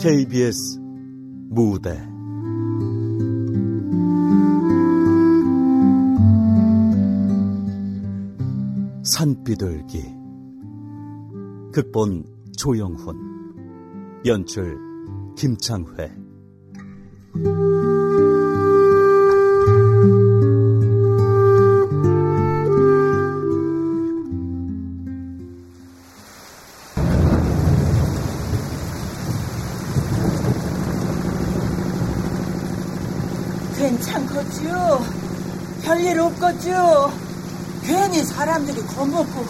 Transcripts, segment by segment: KBS 무대 산비둘기 극본 조영훈 연출 김창회. 괜찮겠지요? 별일 없겠지요? 괜히 사람들이 겁먹고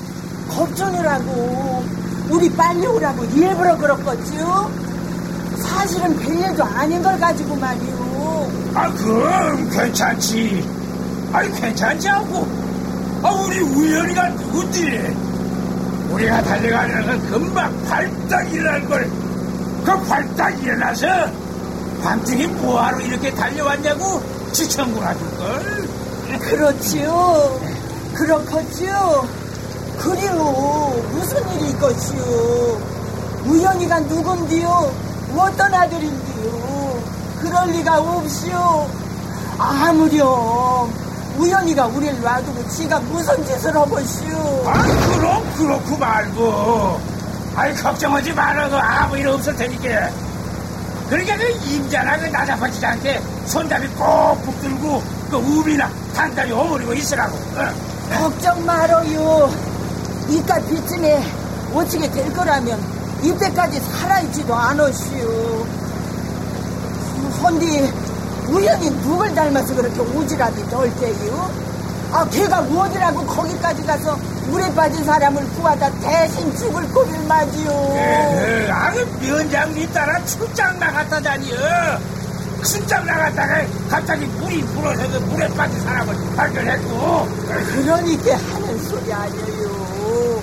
걱정이라고 우리 빨리 오라고 일부러 그렇겠지요? 사실은 별일도 아닌 걸 가지고 말이요. 아 그럼 괜찮지. 아니 괜찮지 않고 아 우리 우연이가 누구지? 우리가 달려가려는 금방 발딱 일어난 걸. 그 발딱 일어나서 밤중에 뭐하러 이렇게 달려왔냐고 지청구나 줄걸. 그렇지요. 그렇겠지요. 그리고 무슨 일이 있겠지요? 우연이가 누군디요? 어떤 아들인디요? 그럴 리가 없시요. 아무렴 우연이가 우릴 놔두고 지가 무슨 짓을 하겠시요. 아 그럼 그렇고 말고 아이 걱정하지 말아도 아무 일 없을 테니까. 그러니까 그 임자나 그 나잡아지지 않게 손잡이 꼭 붙들고 그 우비나 단단히 오므리고 있으라고. 어? 걱정 말아요. 이깟 빚짐에 오치게 될 거라면 이때까지 살아있지도 않으시오. 헌디 우연히 누굴 닮아서 그렇게 오지랖이 넓대요? 아 걔가 무엇이라고 거기까지 가서 물에 빠진 사람을 구하다 대신 죽을 고민 마지요. 아그 면장님 따라 출장 나갔다다니요. 출장 나갔다가 갑자기 물이 불어서 물에 빠진 사람을 발견했고. 그러니까 하는 소리 아니에요.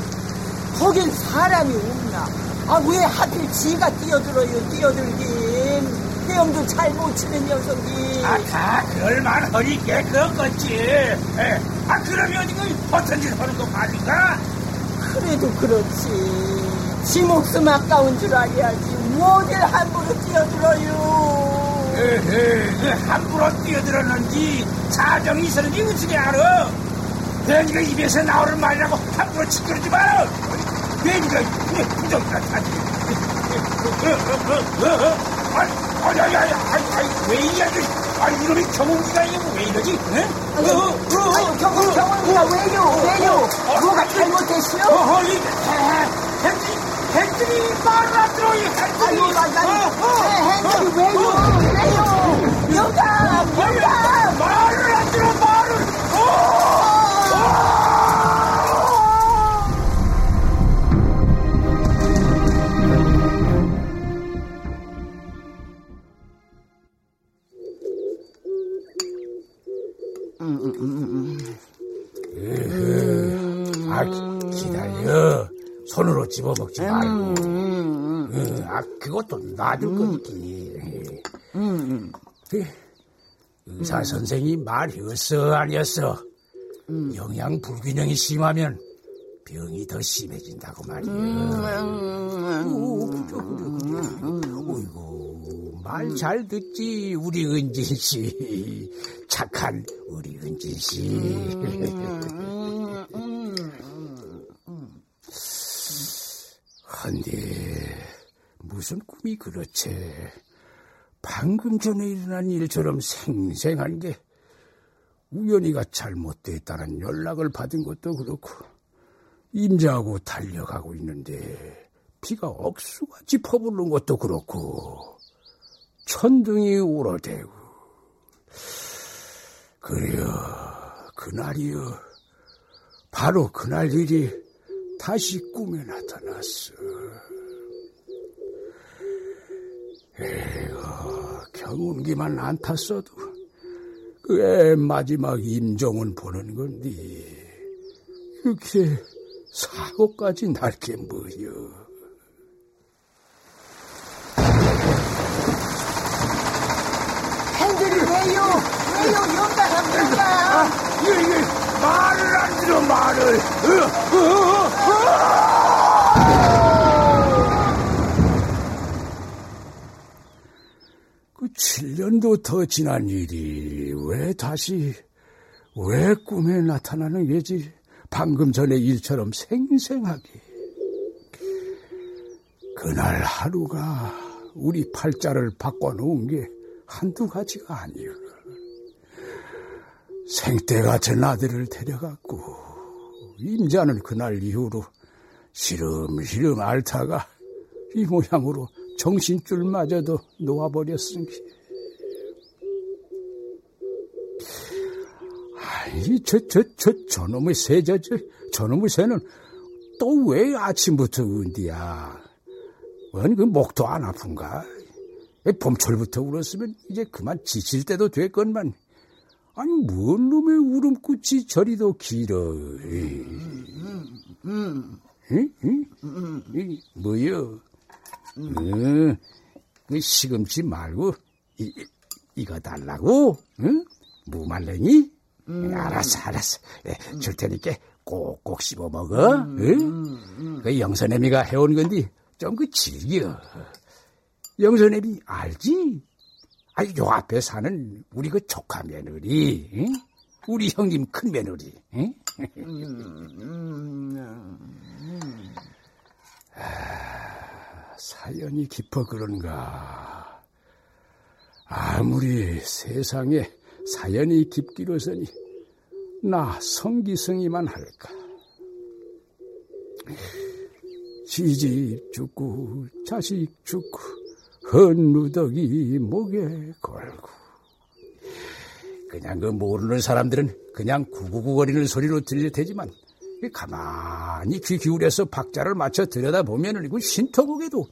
거긴 사람이 없나? 아 왜 하필 지가 뛰어들어요. 뛰어들긴 내용도 잘 못 치는 녀석이. 아 다 그럴만 하니까 그렇겠지. 아 그러면 이거 어떤 짓 하는 거 말인가? 그래도 그렇지 지 목숨 아까운 줄 알아야지 뭐들 함부로 뛰어들어요. 그 함부로 뛰어들었는지 사정이 있었는지 어떻게 알아? 내가 입에서 나오는 말이라고 함부로 짓거리지 마라. 내가 부정이라 하지. 왜 이러지? 아니 이놈이 경운기가 왜 이러지? 경운기가 왜요? 뭐가 잘못됐시오? 핸들이 빨아들어요. 핸들이 왜요? 영감 말을 안 들어. 말을 기다려. 손으로 집어먹지 말고. 아 그것도 놔둘 거지. 의사 선생이 말했어 아니었어? 영양 불균형이 심하면 병이 더 심해진다고 말이야. 오이고 말 잘 듣지 우리 은진 씨. 착한 우리 은진 씨. 근데 무슨 꿈이 그렇지? 방금 전에 일어난 일처럼 생생한 게 우연이가 잘못됐다는 연락을 받은 것도 그렇고 임자하고 달려가고 있는데 비가 억수가 짚어부른 것도 그렇고 천둥이 울어대고. 그래요 그날이요 바로 그날 일이 다시 꿈에 나타났어. 에이고, 경운기만 안 탔어도 그의 마지막 임종은 보는 건데 이렇게 사고까지 날 게 뭐여. 핸들이 왜요 용감합니까? 말을 안 들어 말을. 7년도 더 지난 일이 왜 다시, 왜 꿈에 나타나는 게지? 방금 전의 일처럼 생생하게. 그날 하루가 우리 팔자를 바꿔놓은 게 한두 가지가 아니오. 생떼 같은 아들을 데려갔고 임자는 그날 이후로 시름시름 앓다가 이 모양으로 정신줄마저도 놓아버렸으니. 아니, 저놈의 새자, 저놈의 새는 또 왜 아침부터 운디야? 그 목도 안 아픈가? 봄철부터 울었으면 이제 그만 지칠 때도 됐건만. 아니, 뭔 놈의 울음꽃이 저리도 길어. 응? 뭐여? 그 시금치 말고 이거 달라고? 응? 무말랭이? 알았어. 줄 테니까 꼭꼭 씹어 먹어. 응? 그 영선애미가 해온 건데 좀 그 질겨. 영선애미 알지? 아니, 요 앞에 사는 우리 그 조카 며느리, 응? 우리 형님 큰 며느리. 응? 아, 사연이 깊어 그런가. 아무리 세상에 사연이 깊기로서니 나 성기성이만 할까. 시집 죽고 자식 죽고 헌누더기 목에 걸고. 그냥 그 모르는 사람들은 그냥 구구구거리는 소리로 들릴 테지만 가만히 귀 기울여서 박자를 맞춰 들여다보면은 이거 신터곡에도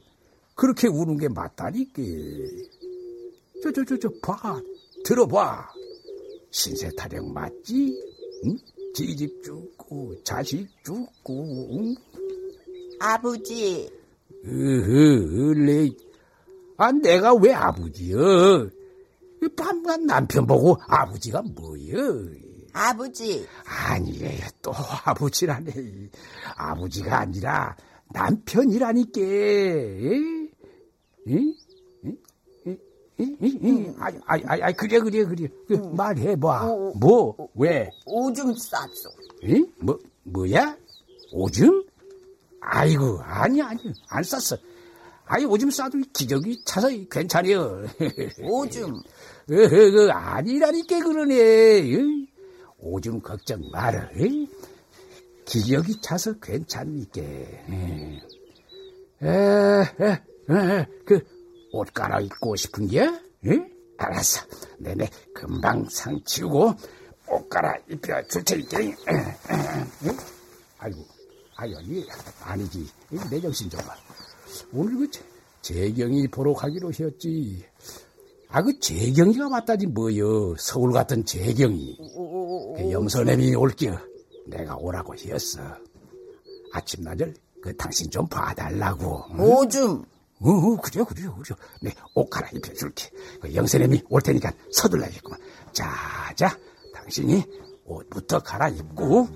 그렇게 우는 게 맞다니까. 봐, 들어봐. 신세 타령 맞지? 응? 지집 죽고 자식 죽고. 응? 아버지. 내가 왜 아버지여? 밤간 남편 보고 아버지가 뭐여? 아버지. 아니래, 또 아버지라네. 아버지가 아니라 남편이라니까. 그래. 말해봐. 뭐, 왜? 오줌 쌌어. 응? 뭐야? 오줌? 아이고, 아니, 안 쌌어. 아니, 오줌 싸도 기저귀 차서 괜찮아요. 오줌. 아니라니까 그러네. 오줌 걱정 마라. 기저귀 차서 괜찮니까. 옷 갈아입고 싶은 게야? 알았어. 내내 금방 상치우고 옷 갈아입혀 줄 테니까. 아이고, 아니지. 내 정신 좀 봐. 오늘 그 재경이 보러 가기로 했지. 그 재경이가 왔다지 뭐여. 서울 같은 재경이. 그 영선애미 올게요. 내가 오라고 했어. 아침나절 그 당신 좀 봐달라고. 응? 오줌. 그래. 내 옷 갈아입혀줄게. 그 영선애미 올 테니까 서둘러야겠구만. 자, 당신이 옷부터 갈아입고.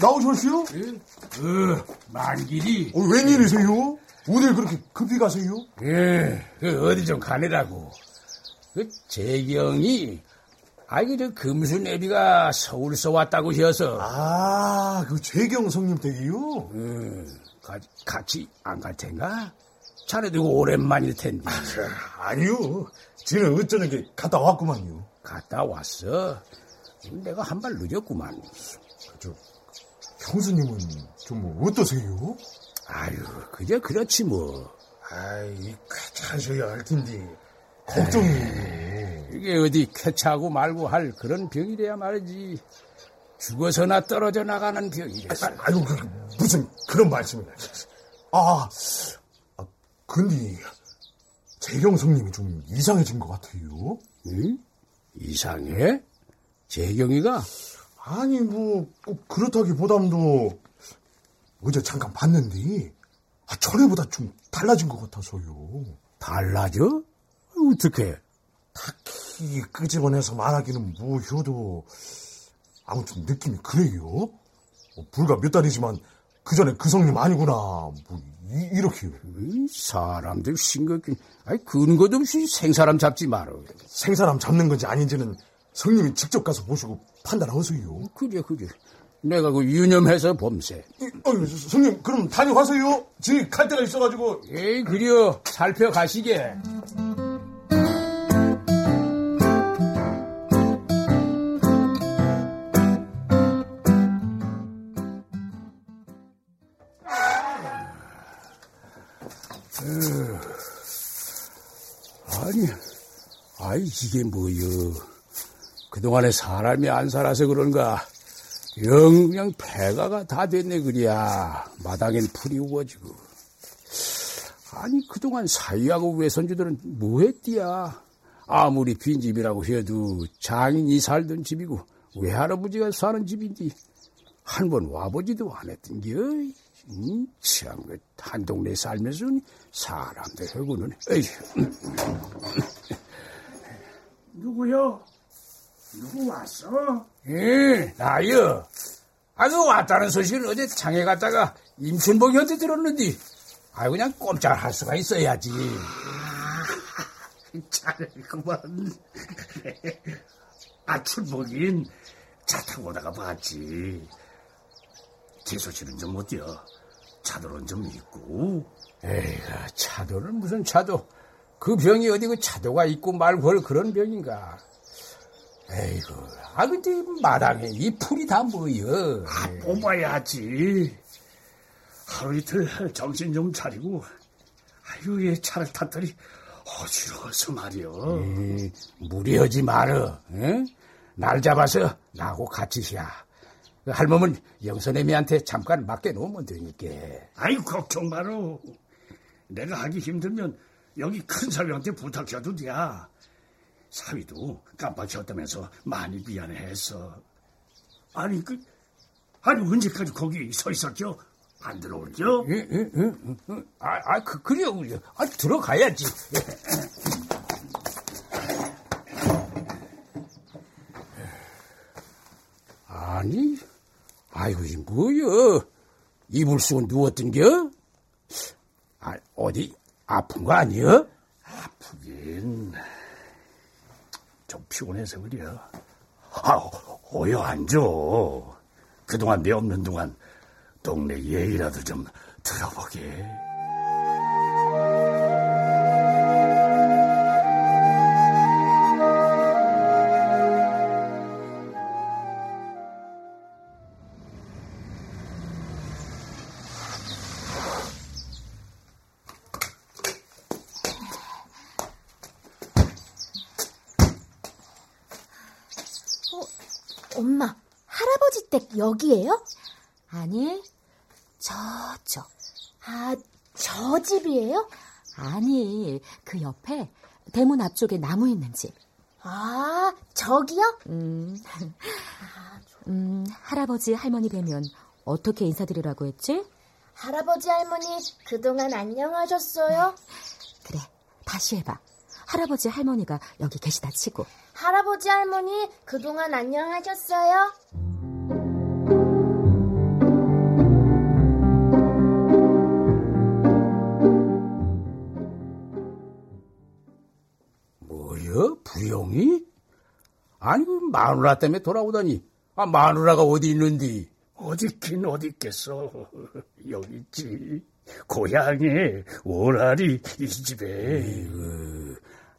나오셨어요? 만길이. 웬일이세요? 오늘 그렇게 급히 가세요? 어디 좀 가느라고. 재경이, 저 금순애비가 서울서 왔다고 해서. 그 재경 성님 댁이요? 같이 안 갈 텐가? 자네 두고 오랜만일 텐데. 아니요. 지는 어쩌는게 갔다 왔구만요. 갔다 왔어? 내가 한발 늦었구만. 형수님은 좀 뭐 어떠세요? 그저 그렇지 뭐. 쾌차하셔야 할 텐데 걱정이에요. 이게 어디 쾌차하고 말고 할 그런 병이래야 말이지. 죽어서나 떨어져 나가는 병이랬어. 무슨 그런 말씀을 하셨어요. 근데 재경성님이 좀 이상해진 것 같아요. 응? 이상해? 재경이가? 아니, 꼭 그렇다기보담도 어제 잠깐 봤는데 전에보다 좀 달라진 것 같아서요. 달라져? 어떻게? 딱히 이 끄집어내서 말하기는 무효도 아무튼 느낌이 그래요. 불과 몇 달이지만 그 전에 그 성님 아니구나. 이렇게요. 사람들 심각해. 근거도 없이 생사람 잡지 마라. 생사람 잡는 건지 아닌지는 성님이 직접 가서 보시고 판단하세요. 그래. 내가 그 유념해서 봄새. 성님 그럼 다녀가세요. 저희 갈 데가 있어가지고. 에이 그래요. 살펴가시게. 이게 뭐여? 그동안에 사람이 안 살아서 그런가 영 그냥 폐가가 다 됐네 그리야. 마당엔 풀이 우거지고. 아니 그동안 사위하고 외손주들은 뭐했디야? 아무리 빈집이라고 해도 장인이 살던 집이고 외할아버지가 사는 집인데 한 번 와보지도 안 했던겨. 참 한 동네에 살면서 사람들하고는 누구요? 누구 왔어? 예, 나요. 그 왔다는 소식을 어제 장에 갔다가 임춘복이한테 들었는데, 그냥 꼼짝할 수가 있어야지. 잘했구만. 춘복인 차 타고 오다가 봤지. 제 소식은 좀 어때요? 차도는 좀 있고. 에이가, 차도는 무슨 차도. 그 병이 어디 그 차도가 있고 말걸 그런 병인가? 에이구, 근데 마당에 이 풀이 다 뭐여? 뽑아야지. 하루 이틀 정신 좀 차리고, 이 차를 탔더니 어지러워서 말이여. 무리하지 마라. 응? 날 잡아서 나하고 같이 쉬야. 할멈은 영선애미한테 잠깐 맡겨놓으면 되니까. 걱정 마라. 내가 하기 힘들면 여기 큰 사위한테 부탁해도 돼. 사위도 깜빡이었다면서 많이 미안해했어. 언제까지 거기 서 있었죠? 안 들어오죠? 예. 그래요. 들어가야지. 이 뭐여? 이불 쓰고 누웠던겨? 어디? 아픈 거 아니여? 아프긴 좀 피곤해서 그래. 어여 앉아. 그동안 내 없는 동안 동네 얘기라도 좀 들어보게. 엄마, 할아버지 댁 여기예요? 아니, 저쪽. 저 집이에요? 아니, 그 옆에 대문 앞쪽에 나무 있는 집. 저기요? 할아버지, 할머니 뵈면 어떻게 인사드리라고 했지? 할아버지, 할머니 그동안 안녕하셨어요? 그래, 다시 해봐. 할아버지, 할머니가 여기 계시다 치고. 할아버지, 할머니 그동안 안녕하셨어요? 뭐여? 부영이? 마누라 때문에 돌아오다니. 마누라가 어디 있는디? 어디 있긴 어디 있겠어. 여기 있지. 고향에 오라리 이 집에.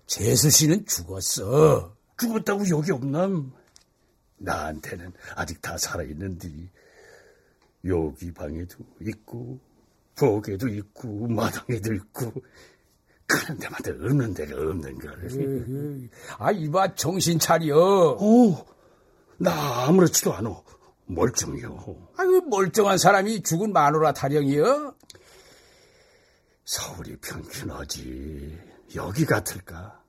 재수 씨는 죽었어. 죽었다고 여기 없남. 나한테는 아직 다 살아있는데 여기 방에도 있고 부엌에도 있고 마당에도 있고 가는 데마다 없는 데가 없는 거래. 이봐 정신 차려. 나 아무렇지도 않아. 멀쩡해요. 멀쩡한 사람이 죽은 마누라 타령이여? 서울이 평균하지. 여기 같을까?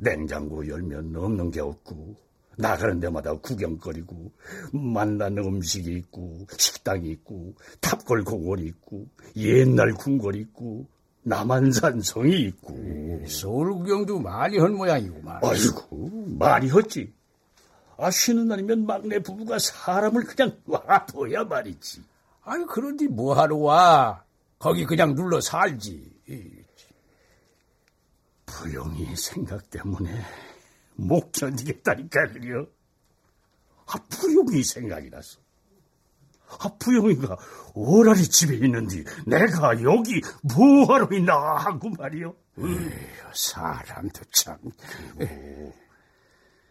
냉장고 열면 없는 게 없고 나가는 데마다 구경거리고 만난 음식이 있고 식당이 있고 탑골공원이 있고 옛날 궁궐이 있고 남한산성이 있고. 서울 구경도 많이 한 모양이구만. 아이고, 많이 했지. 아, 쉬는 날이면 막내 부부가 사람을 그냥 와둬야 말이지. 아니, 그런데 뭐하러 와? 거기 그냥 눌러 살지. 부영이 생각 때문에 못 견디겠다니까요. 아, 부영이 생각이 났어. 아, 부영이가 오라리 집에 있는데 내가 여기 뭐하러 있나 하고 말이요. 사람도 참.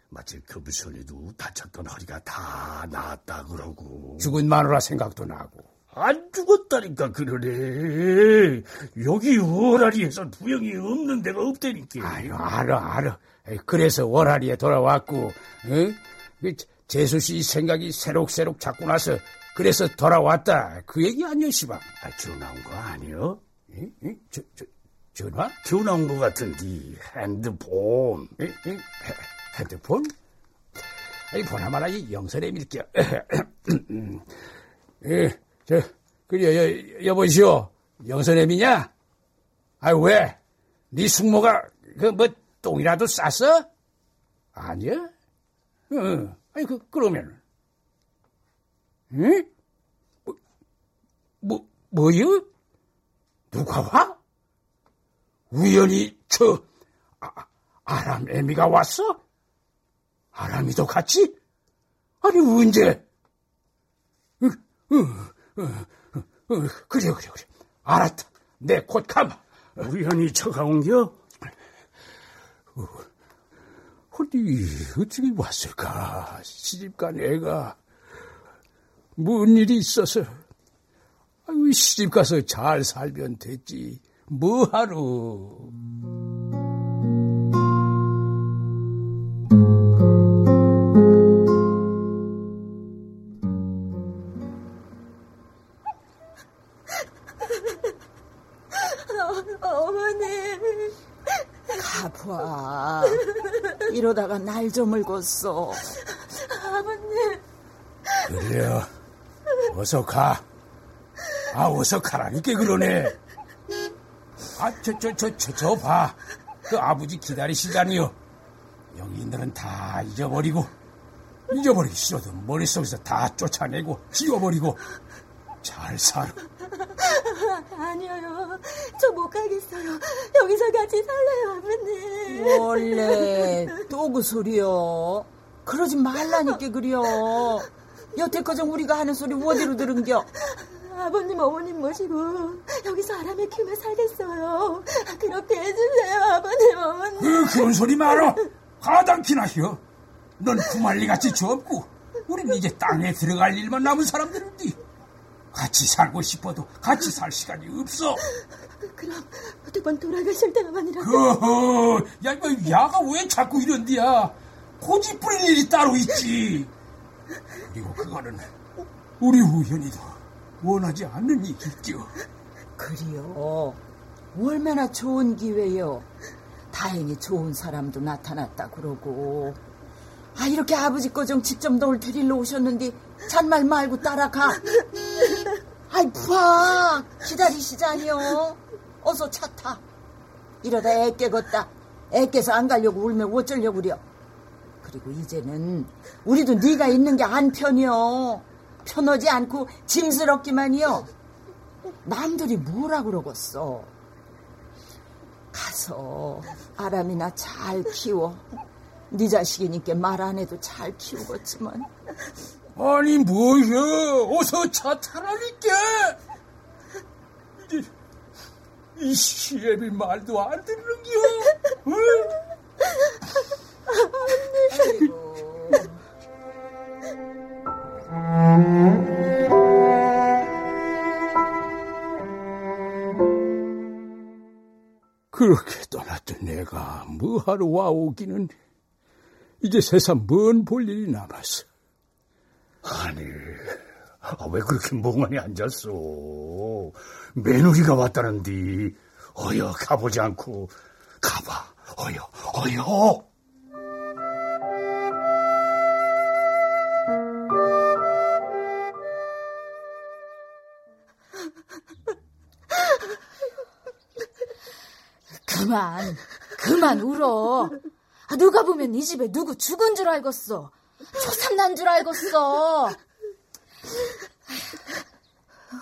마치 그부선에도 다쳤던 허리가 다 나았다 그러고. 죽은 마누라 생각도 나고. 안 죽었다니까 그러네. 여기 월아리에선 부영이 없는 데가 없다니까. 아유, 알아. 그래서 월아리에 돌아왔고, 응? 재수 씨 생각이 새록새록 자꾸 나서 그래서 돌아왔다. 그 얘기 아니여, 시방. 아, 전화 온 거 아니여? 응? 전화? 전화 온 거 같은데. 핸드폰. 응? 핸드폰? 아니, 보나마나 이 영선에 밀게요. 그래, 여보시오. 영선에 미냐? 아, 왜? 네 숙모가, 똥이라도 쌌어? 아니야? 응. 아니, 그러면. 응? 뭐요? 누가 와? 우연히, 아람 애미가 왔어? 아람이도 같이? 아니, 언제? 그래. 알았다. 내 곧 가봐. 우리 현이 저가 온겨? 어디, 어떻게 왔을까? 시집간 애가. 뭔 일이 있어서. 아유, 시집가서 잘 살면 됐지. 뭐하러. 가봐. 이러다가 날 저물겠어. 아버님. 그래요. 어서 가. 아, 어서 가라니까 그러네. 아, 저 봐. 그 아버지 기다리시다니요. 영인들은 다 잊어버리기 싫어도 머릿속에서 다 쫓아내고 지워버리고 잘 살아. 아니요, 저 못 가겠어요. 여기서 같이 살래요, 아버님. 원래 또 그 소리요. 그러지 말라니까 그려. 여태까지 우리가 하는 소리 어디로 들은겨? 아버님, 어머님 모시고 여기서 아람의 키우며 살겠어요. 그렇게 해주세요, 아버님, 어머님. 그런 소리 말어. 가당키나 히어. 넌 구말리같이 접고 우린 이제 땅에 들어갈 일만 남은 사람들인데. 같이 살고 싶어도 같이 살 시간이 없어. 그럼 두 번 돌아가실 때만이라도. 어허, 야, 이거 야가 왜 자꾸 이런디야. 고집 부릴 일이 따로 있지. 그리고 그거는 우리 우현이도 원하지 않는 일이지요. 그리요. 얼마나 좋은 기회요. 다행히 좋은 사람도 나타났다 그러고. 아, 이렇게 아버지 거정 직접 널 데리러 오셨는데 잔말 말고 따라가. 아이, 부하 기다리시자니요. 어서 차 타. 이러다 애 깨겄다. 애 깨서 안 가려고 울면 어쩌려고 그려. 그리고 이제는 우리도 네가 있는 게 안 편이요. 편하지 않고 짐스럽기만이요. 남들이 뭐라 그러겠어. 가서 아람이나 잘 키워. 네 자식이니까 말 안 해도 잘 키우겠지만. 아니, 뭐여. 어서 차 타라니까. 이 시애비 말도 안 듣는겨. 아이고. 그렇게 떠났던 내가 뭐하러 와오기는. 이제 세상 뭔 볼 일이 남았어. 아니, 왜 그렇게 멍하니 앉았소? 며느리가 왔다는데 어여 가보지 않고. 가봐, 어여. 그만 울어. 아, 누가 보면 이 집에 누구 죽은 줄 알겠어. 초산난 줄 알겠어.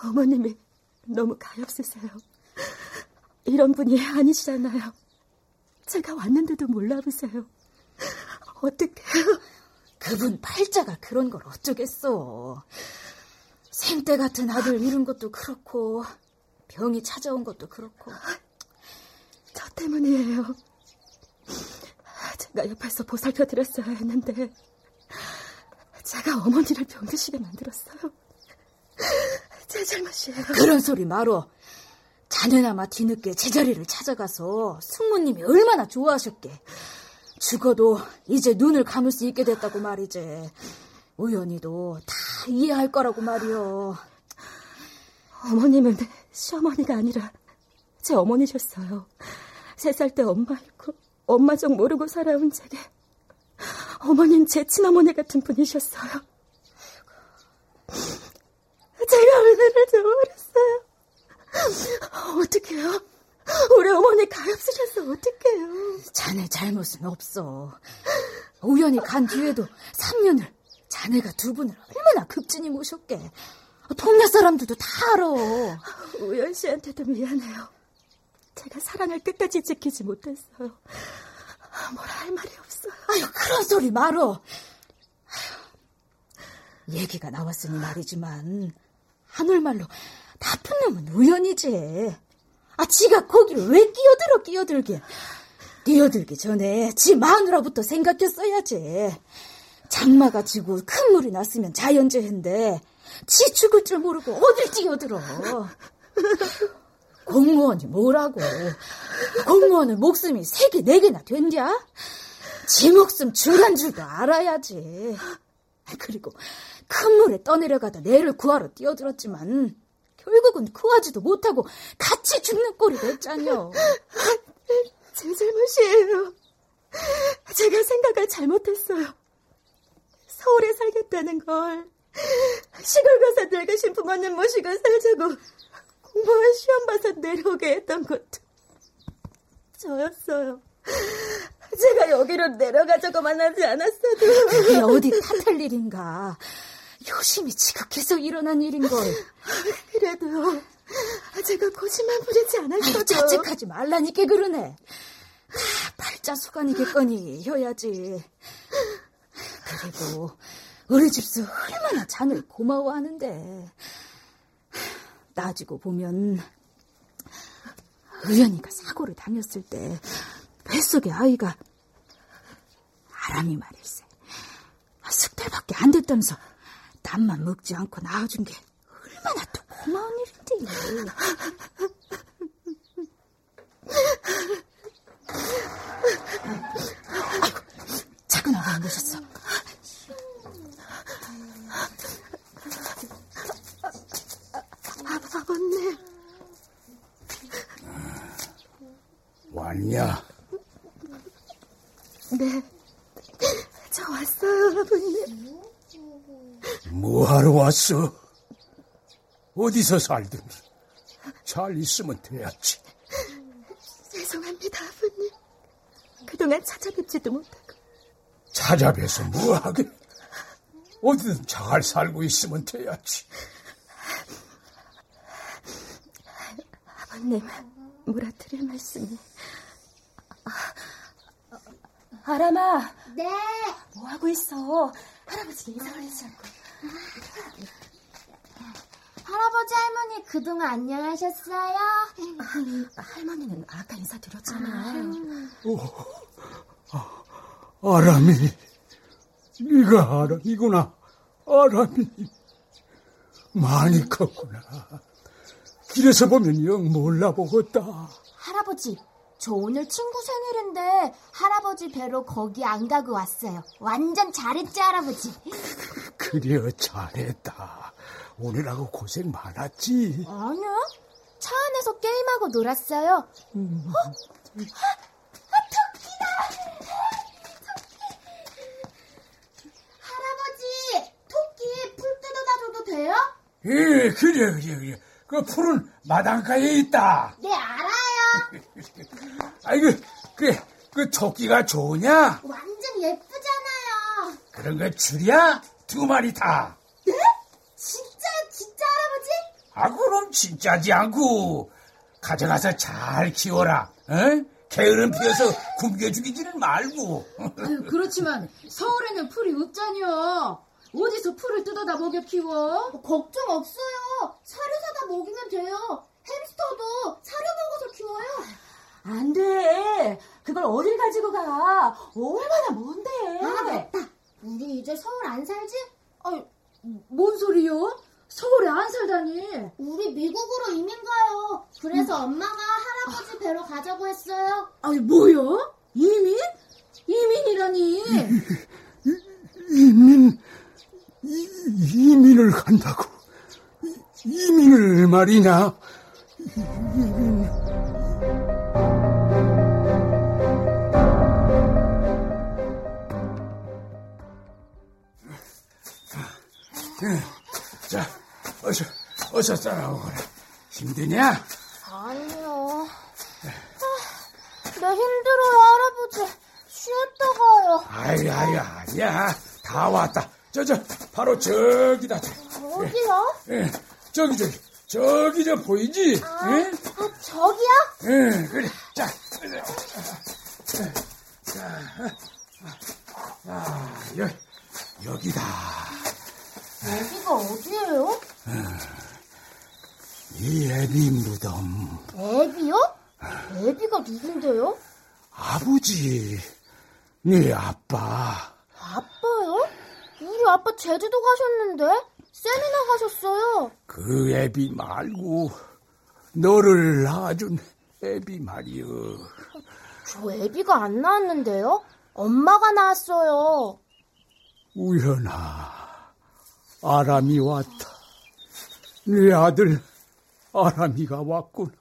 어머님이 너무 가엾으세요. 이런 분이 아니시잖아요. 제가 왔는데도 몰라보세요. 어떡해요. 그분 팔자가 그런 걸 어쩌겠어. 생때 같은 아들 잃은 것도 그렇고 병이 찾아온 것도 그렇고. 저 때문이에요. 제가 옆에서 보살펴드렸어야 했는데 제가 어머니를 병드시게 만들었어요. 제 잘못이에요. 그런 소리 말어. 자네는 아마 뒤늦게 제자리를 찾아가서 숙모님이 얼마나 좋아하셨게. 죽어도 이제 눈을 감을 수 있게 됐다고 말이지. 우연히도 다 이해할 거라고 말이요. 어머님은 시어머니가 아니라 제 어머니셨어요. 3살 때 엄마 잃고 엄마 정 모르고 살아온 제게 어머님 제 친어머니 같은 분이셨어요. 제가 은혜를 저버렸어요. 어떡해요? 우리 어머니 가엾으셔서 어떡해요? 자네 잘못은 없어. 우연히 간 뒤에도 3년을 자네가 두 분을 얼마나 급진히 모셨게. 동네 사람들도 다 알아. 우연 씨한테도 미안해요. 제가 사랑을 끝까지 지키지 못했어요. 뭐라 할 말이 없어요. 아유, 그런 소리 말어. 얘기가 나왔으니 말이지만 한올말로 나쁜 놈은 우연이지. 아, 지가 거기를 왜 끼어들게. 끼어들기 전에 지 마누라부터 생각했어야지. 장마가 지고 큰 물이 났으면 자연재해인데 지 죽을 줄 모르고 어딜 끼어들어. 공무원이 뭐라고. 공무원은 목숨이 3개, 4개나 된냐? 지 목숨 줄한 줄도 알아야지. 그리고 큰 물에 떠내려가다 내를 구하러 뛰어들었지만 결국은 구하지도 못하고 같이 죽는 꼴이 됐잖여. 제 잘못이에요. 제가 생각을 잘못했어요. 서울에 살겠다는 걸 시골 가서 늙으신 부모님 모시고 살자고 공부와 시험 봐서 내려오게 했던 것도 저였어요. 제가 여기로 내려가자고만 하지 않았어도. 그게 어디 탓할 일인가. 요심이 지극해서 일어난 일인걸. 그래도요, 제가 고집만 부리지 않았어도. 자책하지 말라니까 그러네. 팔자수간이겠거니 해야지. 그리고 우리 집수 얼마나 자네 고마워하는데. 따지고 보면 의연이가 사고를 당했을 때 뱃속의 아이가 아람이 말일세 숙달밖에 안 됐다면서 땀만 먹지 않고 낳아준 게 얼마나 또 고마운 일인데. 아이고, 작은 아가 안 계셨어. 아버님 왔냐? 네, 저 왔어요, 아버님. 뭐하러 왔어? 어디서 살든 잘 있으면 돼야지. 죄송합니다, 아버님. 그동안 찾아뵙지도 못하고. 찾아뵈서 뭐하게. 어디든 잘 살고 있으면 돼야지. 아버님, 뭐라 드릴 말씀이. 아람아. 네. 뭐하고 있어? 할아버지가 인사를 하지 않고. 할아버지, 할머니 그동안 안녕하셨어요? 할머니는 아까 인사드렸잖아. 아람이. 네가 아람이구나. 아람이. 많이 컸구나. 길에서 보면 영 몰라보겠다. 할아버지, 저 오늘 친구 생일인데 할아버지 배로 거기 안 가고 왔어요. 완전 잘했지, 할아버지? 그래, 잘했다. 오늘하고 고생 많았지? 아니요, 차 안에서 게임하고 놀았어요. 어? 토끼다! 토끼! 할아버지, 토끼 풀 뜯어다 줘도 돼요? 예, 그래. 그 풀은 마당가에 있다. 네, 알아요. 아이고, 그 조끼가 좋으냐? 완전 예쁘잖아요. 그런 거 줄이야? 두 마리 다. 네? 진짜 할아버지? 아, 그럼 진짜지 않고. 가져가서 잘 키워라. 응? 게으름 피워서 굶겨 죽이지는 말고. 아유, 그렇지만 서울에는 풀이 없잖여. 어디서 풀을 뜯어다 먹여 키워? 걱정 없어요. 사료 사다 먹이면 돼요. 햄스터도 사료 먹어서 키워요. 안 돼. 그걸 어딜 가지고 가. 얼마나 먼데. 아, 맞다. 우리 이제 서울 안 살지? 아이, 뭔 소리요? 서울에 안 살다니. 우리 미국으로 이민 가요. 그래서 엄마가 할아버지 배로 가자고 했어요. 아니, 뭐요? 이민? 이민이라니. 이민을 간다고. 이민을 말이냐. 자, 어서 따라오거라. 힘드냐? 아니요. 나 힘들어요, 할아버지. 쉬었다 가요. 아니야. 다 왔다. 바로 저기다. 어디요? 예, 저기 저 보이지? 아, 예? 아, 저기요? 예, 그래. 자, 여기다. 여기가 어디예요? 이 애비 무덤. 애비요? 애비가 누군데요? 아버지, 네 아빠. 아빠요? 우리 아빠 제주도 가셨는데 세미나 가셨어요. 그 애비 말고 너를 낳아준 애비 말이요. 저 애비가 안 낳았는데요? 엄마가 낳았어요. 우연아, 아람이 왔다. 내 아들 아람이가 왔구나.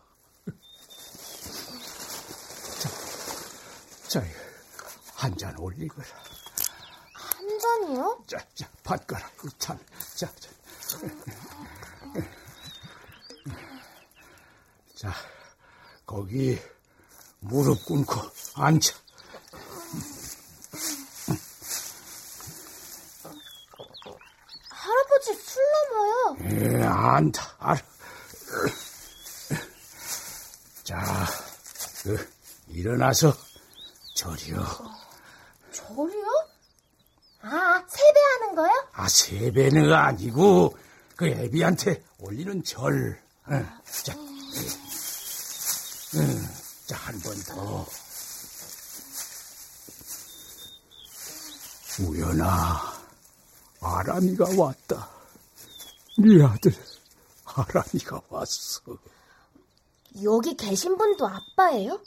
자, 한 잔 올리거라. 한 잔이요? 자, 받거라. 이 잔. 자. 자, 거기 무릎 꿇고 앉아. 술 넘어요. 예, 안타. 자, 일어나서 절이요. 절이요? 아, 세배하는 거요? 아, 세배는 아니고 그 애비한테 올리는 절. 응. 자, 자, 한 번 더. 우연아, 아람이가 왔다. 네 아들 아람이가 왔어. 여기 계신 분도 아빠예요?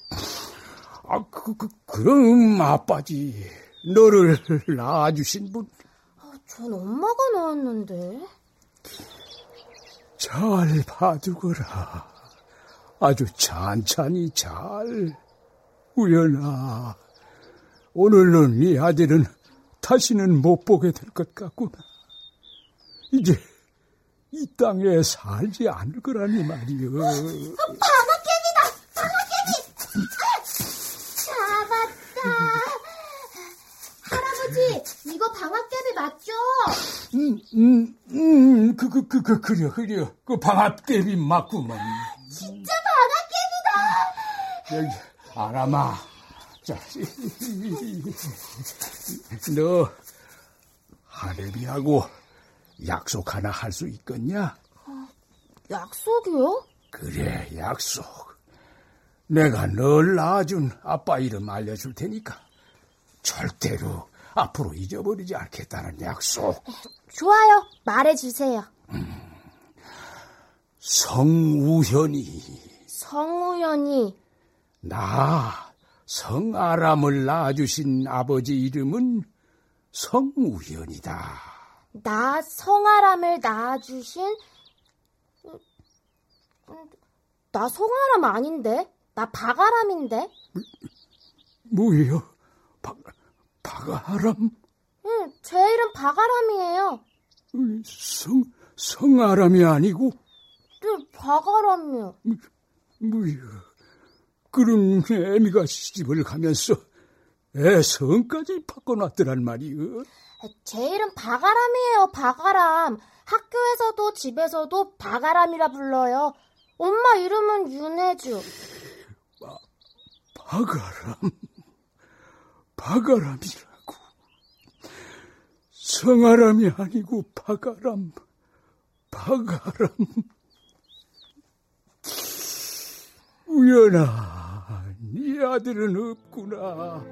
아, 그럼 아빠지. 너를 낳아주신 분. 아, 전 엄마가 낳았는데. 잘 봐두거라. 아주 찬찬히 잘. 우연아, 오늘은 네 아들은 다시는 못 보게 될 것 같구나. 이제 이 땅에 살지 않을 거라니 말이여. 방아깨비다. 잡았다. 할아버지, 이거 방아깨비 맞죠? 그려. 그 방아깨비 맞구만. 진짜 방아깨비다. 여기 아람아, 자, 너 하렘이하고 약속 하나 할 수 있겠냐? 약속이요? 그래, 약속. 내가 널 낳아준 아빠 이름 알려줄 테니까 절대로 앞으로 잊어버리지 않겠다는 약속. 좋아요, 말해주세요. 성우현이. 나 성아람을 낳아주신 아버지 이름은 성우현이다. 나 성아람을 낳아주신... 나 성아람 아닌데? 나 박아람인데? 뭐예요? 박아람? 응, 제 이름 박아람이에요. 성아람이 아니고? 네, 박아람이요. 뭐예요? 그런 애미가 시집을 가면서 애 성까지 바꿔놨더란 말이요. 제 이름 바가람이에요, 바가람. 학교에서도 집에서도 바가람이라 불러요. 엄마 이름은 윤혜주. 바가람, 바가람이라고. 성아람이 아니고 바가람, 바가람. 우연아, 네 아들은 없구나.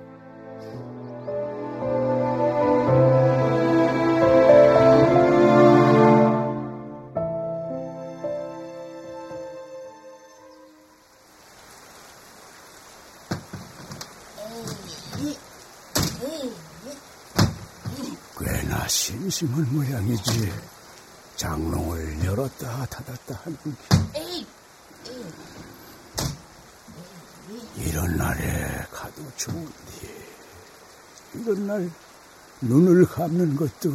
꽤나 심심한 모양이지. 장롱을 열었다 닫았다 하는 게. 이런 날에 가도 좋은데 이런 날 눈을 감는 것도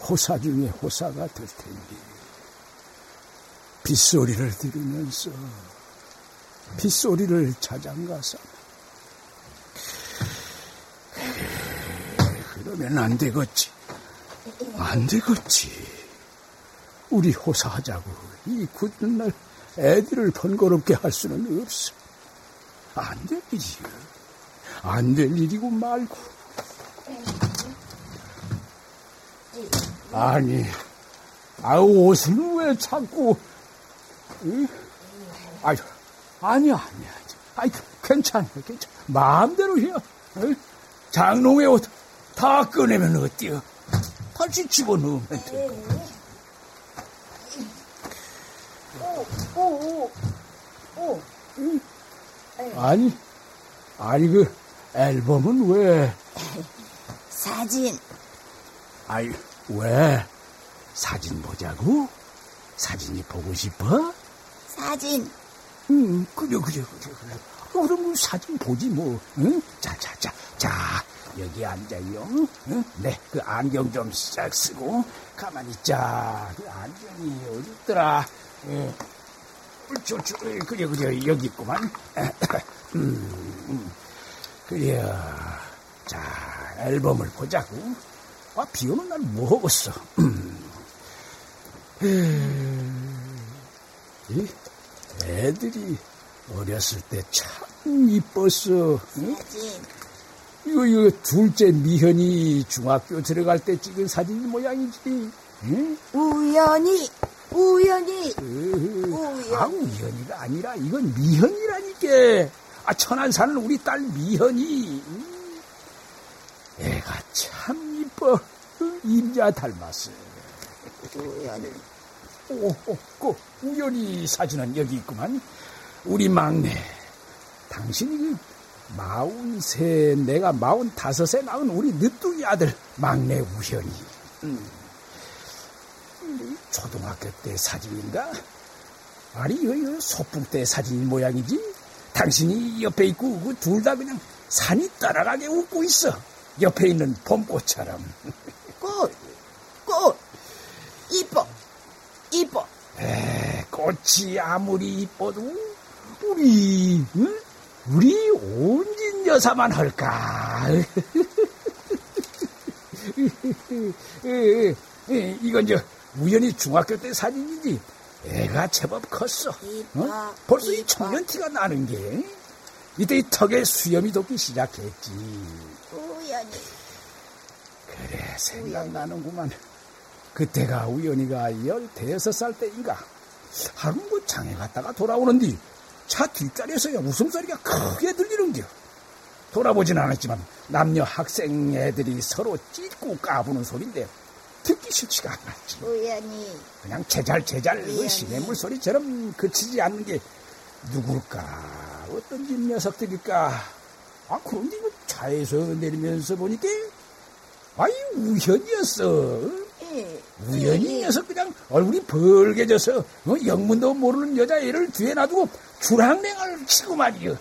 호사 중에 호사가 될 텐데, 빗소리를 들으면서 빗소리를 찾아가서 그러면 안 되겠지, 안 되겠지. 우리 호사하자고 이 굳은 날 애들을 번거롭게 할 수는 없어. 안 될 일이야. 안 될 일이고 말고. 아니, 옷은 왜 자꾸? 응? 아니야. 괜찮아. 마음대로 해. 응? 장롱에 옷 다 꺼내면 어때요? 다시 집어넣으면 돼. 오. 응? 아니 그 앨범은 왜? 사진. 아이 왜? 사진 보자고? 사진이 보고 싶어? 사진. 응, 그래. 그럼 사진 보지 뭐. 응? 자, 여기 앉아요. 응? 네, 그 안경 좀 싹 쓰고 가만히 있자. 그 안경이 어디 있더라? 응. 그래, 여기 있구만. 그래, 자, 앨범을 보자고. 비 오는 날 뭐 하겠어. 애들이 어렸을 때 참 이뻤어. 응? 이거 둘째 미현이 중학교 들어갈 때 찍은 사진 모양이지. 응? 우연히. 우연이가 아니라 이건 미현이라니까. 천안 사는 우리 딸 미현이. 애가 참 이뻐. 임자 닮았어. 우연히. 그 우연히 사진은 여기 있구만. 우리 막내. 당신이 43, 내가 45에 낳은 우리 늦둥이 아들 막내 우현이. 초등학교 때 사진인가? 아니, 이거 소풍 때 사진 모양이지? 당신이 옆에 있고 둘 다 그냥 산이 따라가게 웃고 있어. 옆에 있는 봄꽃처럼. 꽃 이뻐. 꽃이 아무리 이뻐도 우리 온진 여사만 할까? 이건 저 우연히 중학교 때 사진이지. 애가 제법 컸어. 어? 벌써 이 청년티가 나는 게. 이때 이 턱에 수염이 돋기 시작했지. 우연히. 그래, 생각나는구만. 그때가 우연이가 16살 때인가. 하루 뭐 장에 갔다가 돌아오는데 차 뒷자리에서 웃음소리가 크게 들리는겨. 돌아보진 않았지만 남녀 학생 애들이 서로 찢고 까부는 소린데 듣기 싫지가 않았지. 우연히. 그냥 제잘제잘 시냇물 소리처럼 그치지 않는 게 누굴까? 어떤 집 녀석들일까? 그런데 이거 차에서 내리면서 보니까 우현이었어. 우연히 녀석 그냥 얼굴이 벌게 져서 영문도 모르는 여자애를 뒤에 놔두고 줄항맹을 치고 말이여.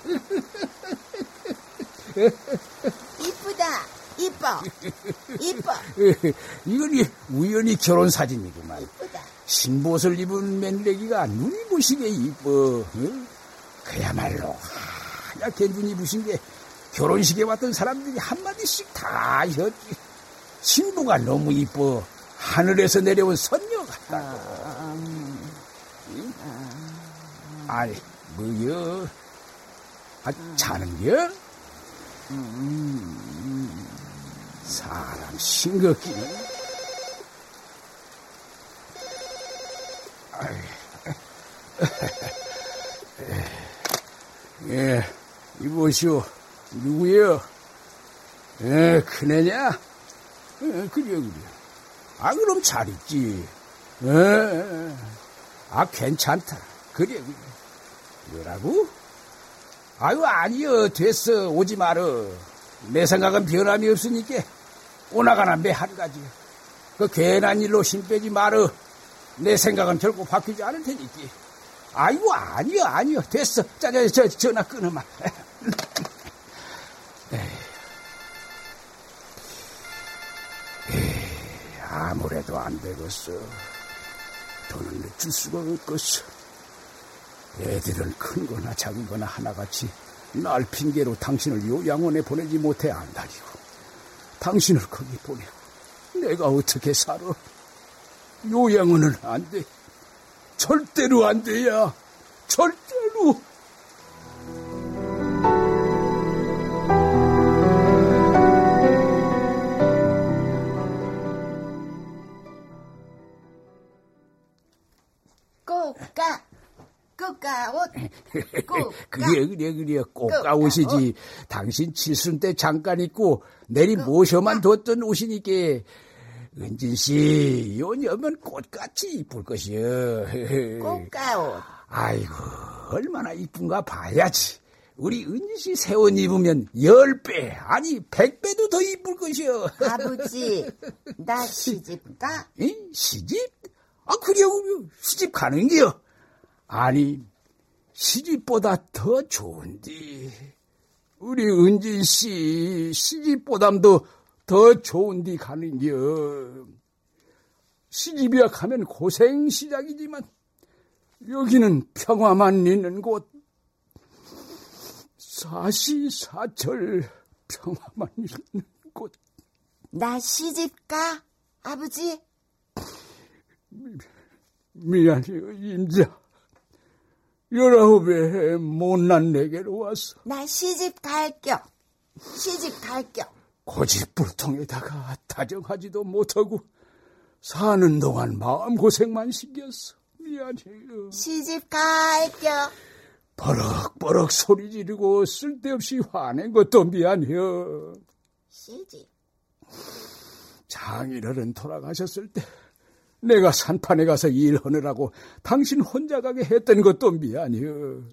이쁘다. 이뻐. 이건 우연히 결혼 사진이구만. 이쁘다. 신보옷을 입은 맨래기가 눈이 부시게 이뻐. 그야말로 빨갛게 눈이 부신 게 결혼식에 왔던 사람들이 한마디씩 다 했지. 신부가 너무 이뻐. 하늘에서 내려온 선녀 같다고. 응? 아이, 뭐여? 아, 자는겨? 사람 싱겁기는. 예, 이보시오. 누구여? 예, 큰애냐? 예, 그래. 아, 그럼 잘 있지. 예, 아, 괜찮다. 그래. 뭐라고? 아유, 아니여. 됐어. 오지 마라. 내 생각은 변함이 없으니까 오나가나 매 한 가지야. 그 괜한 일로 힘 빼지 마라. 내 생각은 결코 바뀌지 않을 테니까. 아이고, 아니여. 됐어. 자, 전화 끊어마. 아무래도 안 되겠어. 돈을 늦출 수가 없겠어. 애들은 큰 거나 작은 거나 하나같이 날 핑계로 당신을 요양원에 보내지 못해 안달이고, 당신을 거기 보내고 내가 어떻게 살아? 요양원은 안 돼. 절대로 안 돼야. 절대로. 꽃가옷. 그래. 꽃가옷이지. 꽃가옷. 당신 칠순 때 잠깐 입고 내리 모셔만 뒀던 옷이니께. 은진씨, 요녀면 꽃같이 이쁠 것이여. 꽃가옷. 아이고, 얼마나 이쁜가 봐야지. 우리 은진씨 새 옷 입으면 10배, 아니 100배도 더 이쁠 것이여. 아버지, 나 시집 가? 응? 시집? 아, 그래요. 시집 가는 게요. 아니, 시집보다 더 좋은디. 우리 은진씨, 시집보담도 더 좋은디 가는겨. 시집이야 가면 고생 시작이지만, 여기는 평화만 있는 곳. 사시사철 평화만 있는 곳. 나 시집가, 아버지? 미안해요, 임자. 19에 못난 내게로 왔어. 나 시집 갈겨. 고집불통에다가 다정하지도 못하고 사는 동안 마음고생만 신겼어. 미안해요. 시집 갈겨. 버럭버럭 소리 지르고 쓸데없이 화낸 것도 미안해요. 시집. 장인어른 돌아가셨을 때 내가 산판에 가서 일하느라고 당신 혼자 가게 했던 것도 미안해요.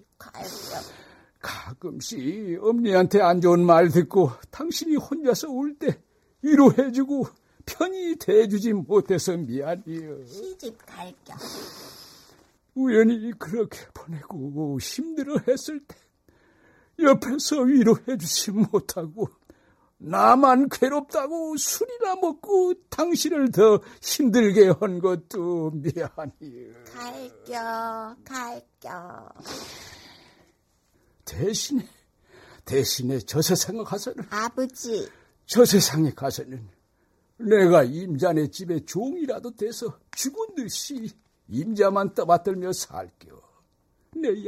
가끔씩 엄니한테 안 좋은 말 듣고 당신이 혼자서 울 때 위로해주고 편히 대해주지 못해서 미안해요. 시집 갈겨. 우연히 그렇게 보내고 힘들어했을 때 옆에서 위로해주지 못하고 나만 괴롭다고 술이나 먹고 당신을 더 힘들게 한 것도 미안해요. 갈겨. 대신에 저 세상에 가서는, 아버지, 저 세상에 가서는 내가 임자네 집에 종이라도 돼서 죽은 듯이 임자만 떠받들며 살게요. 내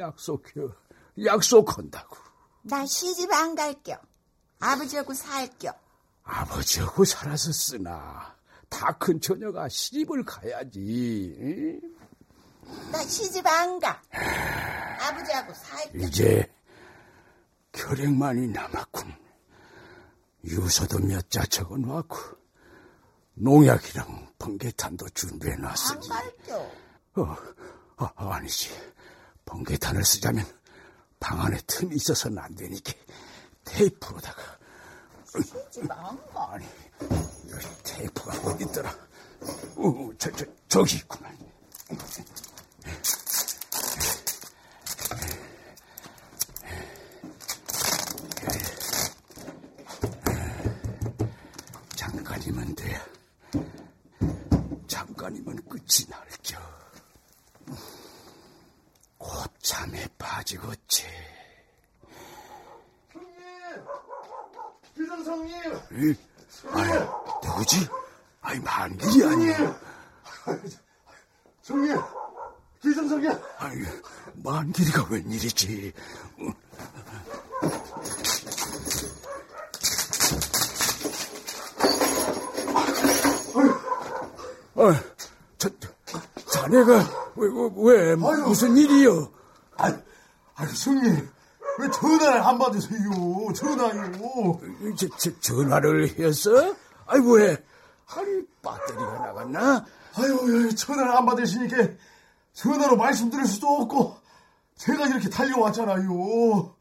약속한다고. 나 시집 안 갈게요. 아버지하고 살겨. 아버지하고 살아서 쓰나. 다 큰 처녀가 시집을 가야지. 응? 나 시집 안 가. 아버지하고 살겨. 이제 결핵만이 남았군. 유서도 몇 자 적어놓았고 농약이랑 번개탄도 준비해놨으니. 안 갈겨. 아니지. 번개탄을 쓰자면 방 안에 틈이 있어서는 안 되니까 테이프로다가. 시집 안 가. 아니, 여기 테이프가 어디 있더라. 저기 있구만. 잠깐이면 돼. 잠깐이면 끝이 날겨. 곧 잠에 빠지겠지. 아유, 누구지? 아이, 만길이 아니야. 성기야, 길정성기야. 아이, 만길이가 웬일이지? 자네가 왜 무슨 일이요? 아유, 성님, 왜 전화를 안 받으세요? 전화요. 전화를 했어? 아이, 왜? 아니, 배터리가 나갔나? 아유, 전화를 안 받으시니까 전화로 말씀드릴 수도 없고 제가 이렇게 달려왔잖아요.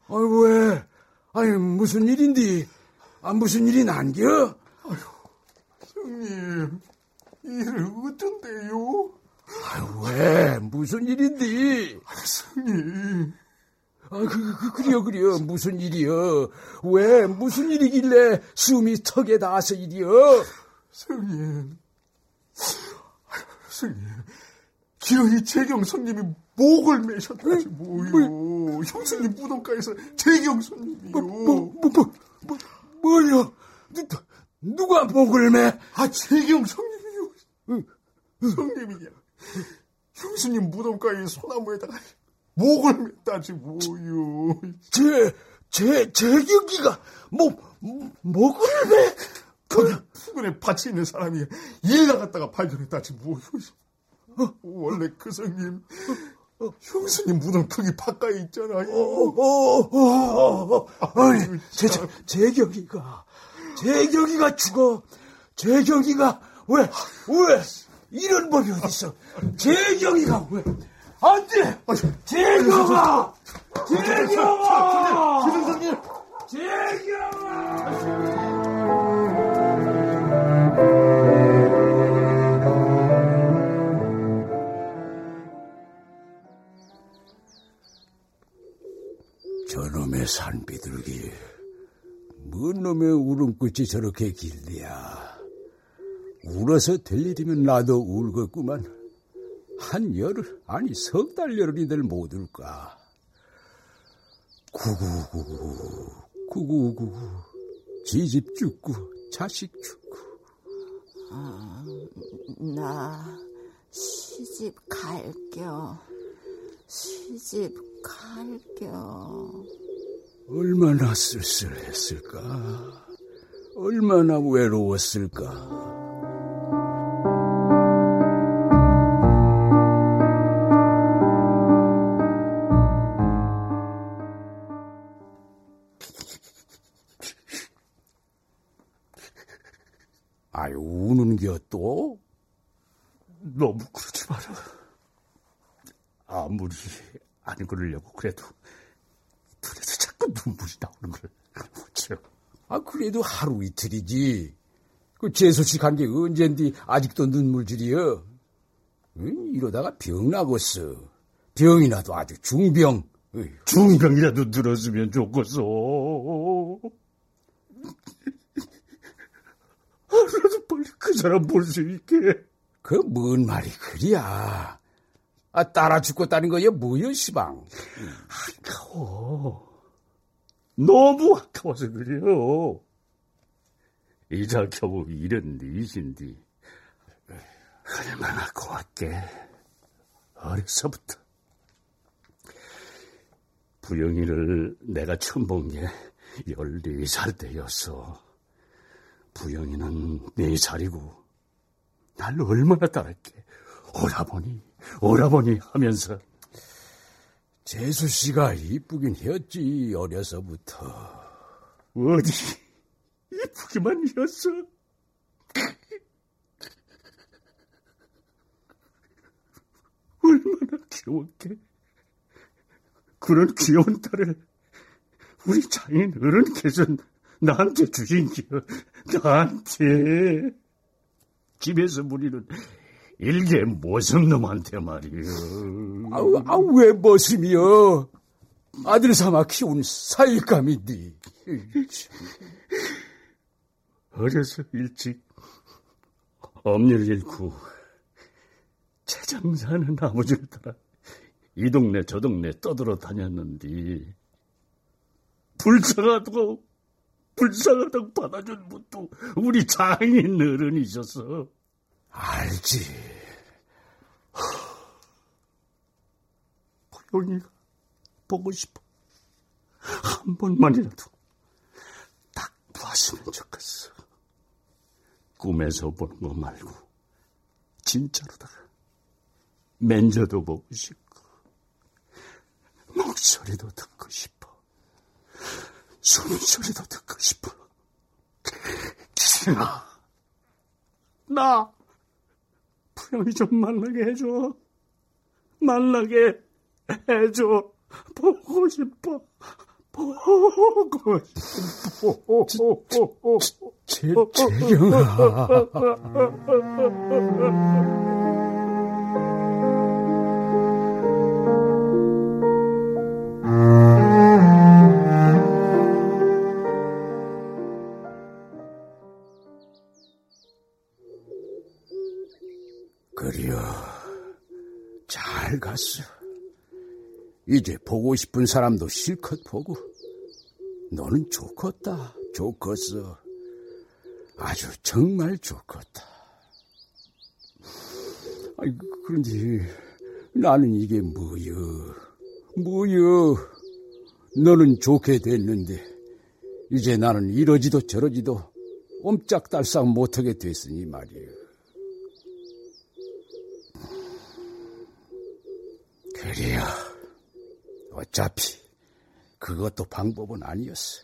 아이, 왜? 아니, 무슨 일인데? 아, 무슨 일이 난겨? 아유, 성님, 일을 어쩐데요? 아유, 왜? 무슨 일인데? 아, 성님. 아, 그래요. 무슨 일이여? 왜? 무슨 일이길래 숨이 턱에 닿아서 일이여? 성님. 아유, 성님. 기어이 재경선님이 목을 매셨다지 뭐요? 형수님 무덤가에서 재경선님이요. 뭐요? 누가 목을 매? 아, 재경선님이요. 성님이냐. 형수님 무덤가에 소나무에다가 목을 맸다지 뭐요. 재경기가 목을 매? 거기 푸근에 밭이 있는 사람이 일 나갔다가 발견했다지 뭐요. 원래 그 성님 형수님 무덤 크기 바깥에 있잖아요. 재경이가 죽어. 재경이가 왜 이런 법이 어딨어? 재경이가 왜? 안돼, 재경아, 기름성님, 재경아. 저놈의 산비둘기, 뭔 놈의 울음꽃이 저렇게 길냐. 울어서 될 일이면 나도 울겠구만. 한 열흘, 아니 석 달 열흘이 될 못 울까. 구구구구, 지집 죽고 자식 죽고. 아, 나 시집 갈겨. 시집 갈겨. 얼마나 쓸쓸했을까. 얼마나 외로웠을까. 아유, 우는겨 또? 너무 그러지 마라. 아무리 안 그러려고 그래도 그래도 자꾸 눈물이 나오는 걸 못해요. 아, 그래도 하루 이틀이지. 그 재수씨 간 게 언젠디 아직도 눈물질이여. 응? 이러다가 병 나겠어. 병이라도 아주 중병. 어휴. 중병이라도 늘었으면 좋겠어. 하루라도 빨리 그 사람 볼 수 있게. 그 뭔 말이 그리야. 아, 따라 죽고 따는 거야 뭐여 시방. 아까워. 너무 아까워서 그래요. 이자 겨우 이런 일인데 얼마나 고맙게 어려서부터 부영이를 내가 처음 본 게 14살 때였어. 부영이는 4살이고 날 얼마나 따랐게 오라버니 하면서. 재수씨가 이쁘긴 했지. 어려서부터 어디 이쁘기만 했어. 얼마나 귀여웠게. 그런 귀여운 딸을 우리 장인 어른께서는 나한테 주신겨. 나한테. 집에서 부리는 일개 모슴놈한테 말이여. 아우, 왜 모슴이여? 아들 삼아 키운 사윗감인데. 어려서 일찍 엄니를 잃고 채장 사는 아버지를 따라 이 동네 저 동네 떠들어 다녔는데 불쌍하고 불쌍하다고 받아준 분도 우리 장인 어른이셔서. 알지. 보영이가 보고 싶어. 한 번만이라도 딱 봤으면 좋겠어. 꿈에서 보는 거 말고 진짜로다가 맨저도 보고 싶고 목소리도 듣고 싶어. 숨소리도 듣고 싶어. 기신아, 나 부영이 좀 만나게 해줘. 만나게 해줘. 보고 싶어. 보고 싶어. 재경아. 그려, 잘 갔어. 이제 보고 싶은 사람도 실컷 보고. 너는 좋겄다, 좋겄어. 아주 정말 좋겄다. 아이, 그런데 나는 이게 뭐여. 너는 좋게 됐는데 이제 나는 이러지도 저러지도 옴짝달싹 못하게 됐으니 말이여. 그래요. 어차피 그것도 방법은 아니었어.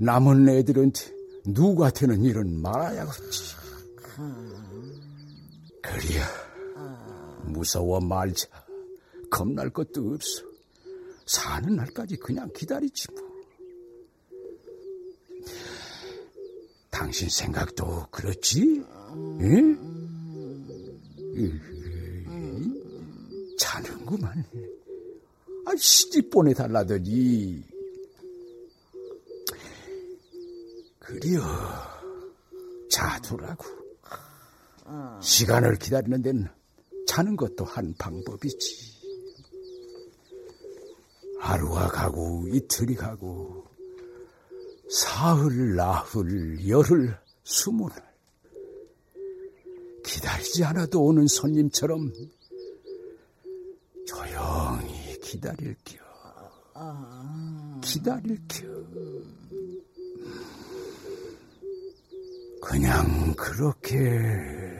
남은 애들한테 누구한테는 이런 말아야겠지. 그래요. 무서워 말자. 겁날 것도 없어. 사는 날까지 그냥 기다리지 뭐. 당신 생각도 그렇지? 응? 자는구만. 아, 시집 보내달라더니. 그리여, 자두라고. 시간을 기다리는 데는 자는 것도 한 방법이지. 하루가 가고 이틀이 가고 사흘, 나흘, 열흘, 20날 기다리지 않아도 오는 손님처럼 조용히 기다릴게요. 기다릴게요. 그냥 그렇게.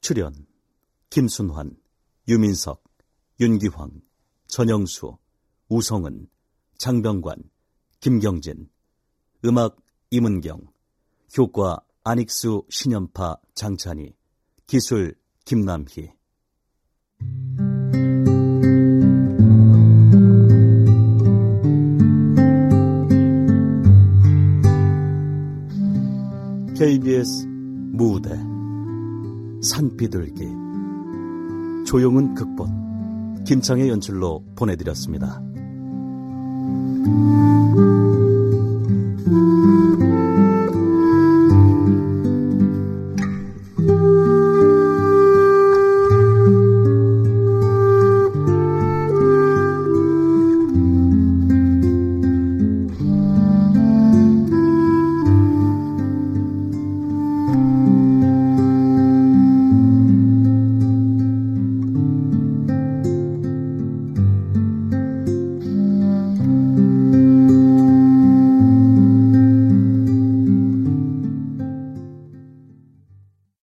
출연 김순환, 유민석, 윤기황, 전영수, 우성은, 장병관, 김경진. 음악 임은경. 효과 안익수, 신연파, 장찬희. 기술 김남희. KBS 무대 산비둘기. 조용은 극본, 김창회 연출로 보내드렸습니다.